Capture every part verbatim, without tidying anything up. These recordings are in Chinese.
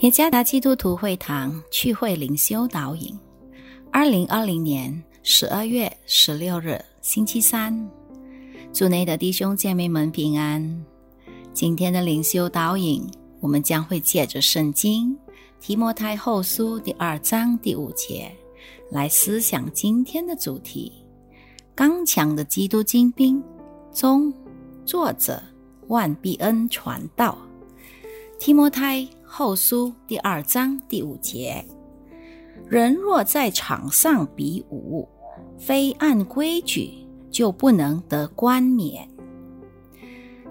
耶加达基督徒会堂聚会灵修导引，二零二零年十二月十六日星期三。主内的弟兄姐妹们平安。今天的灵修导引，我们将会借着圣经提摩太后书第二章第五节来思想今天的主题：刚强的基督精兵中，作者万必恩传道。提摩太后书第二章第五节：人若在场上比武，非按规矩就不能得冠冕。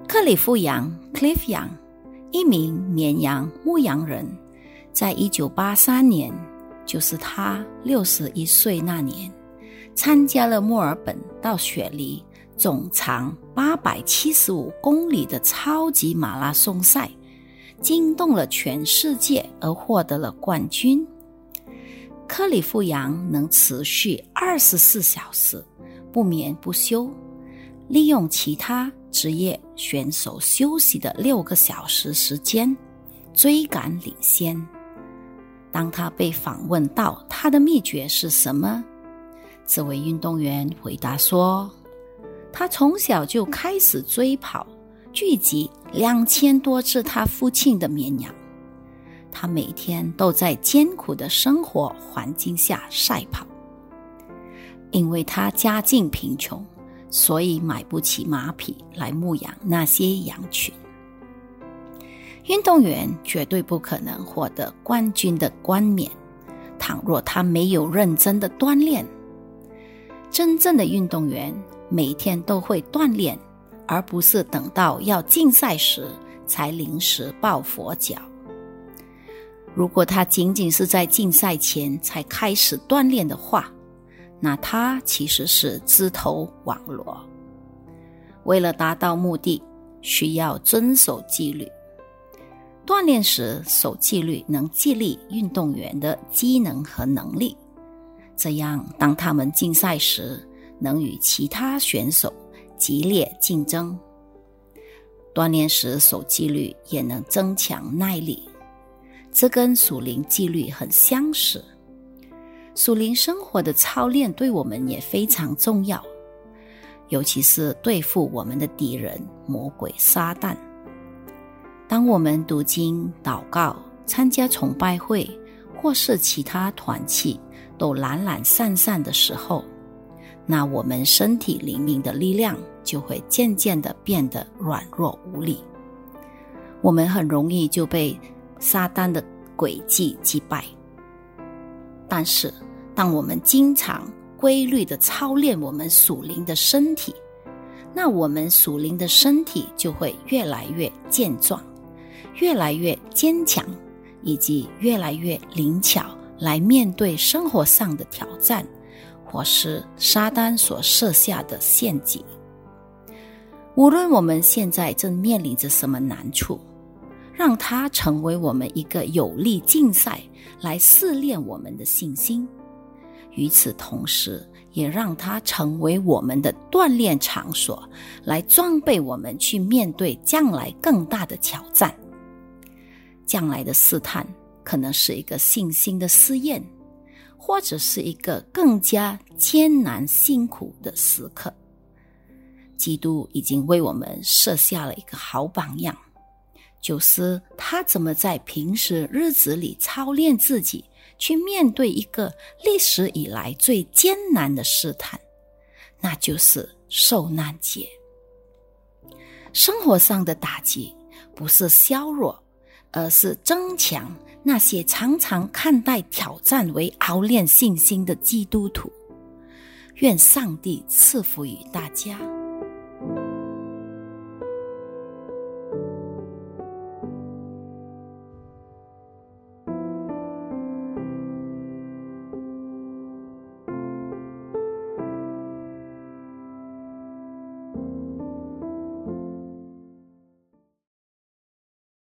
克里夫羊 Cliff Young 一名绵羊牧羊人，在一九八三年，就是他六十一岁那年，参加了墨尔本到雪梨总长八百七十五公里的超级马拉松赛，惊动了全世界而获得了冠军。克里夫羊能持续二十四小时不眠不休，利用其他职业选手休息的六个小时时间追赶领先。当他被访问到他的秘诀是什么，这位运动员回答说，他从小就开始追跑，聚集两千多只他父亲的绵羊。他每天都在艰苦的生活环境下赛跑。因为他家境贫穷，所以买不起马匹来牧养那些羊群。运动员绝对不可能获得冠军的冠冕，倘若他没有认真的锻炼。真正的运动员每天都会锻炼，而不是等到要竞赛时才临时抱佛脚。如果他仅仅是在竞赛前才开始锻炼的话，那他其实是自投网罗。为了达到目的，需要遵守纪律。锻炼时守纪律能激励运动员的机能和能力，这样当他们竞赛时能与其他选手激烈竞争。锻炼时守纪律也能增强耐力，这跟属灵纪律很相似。属灵生活的操练对我们也非常重要，尤其是对付我们的敌人魔鬼撒旦。当我们读经、祷告、参加崇拜会或是其他团契都懒懒散散的时候，那我们身体灵命的力量就会渐渐地变得软弱无力，我们很容易就被撒旦的诡计击败。但是当我们经常规律地操练我们属灵的身体，那我们属灵的身体就会越来越健壮，越来越坚强，以及越来越灵巧来面对生活上的挑战，或是撒旦所设下的陷阱。无论我们现在正面临着什么难处，让它成为我们一个有力竞赛来试炼我们的信心，与此同时也让它成为我们的锻炼场所，来装备我们去面对将来更大的挑战。将来的试探可能是一个信心的试验，或者是一个更加艰难辛苦的时刻。基督已经为我们设下了一个好榜样，就是他怎么在平时日子里操练自己，去面对一个历史以来最艰难的试探，那就是受难节。生活上的打击不是削弱，而是增强那些常常看待挑战为熬炼信心的基督徒。愿上帝赐福于大家。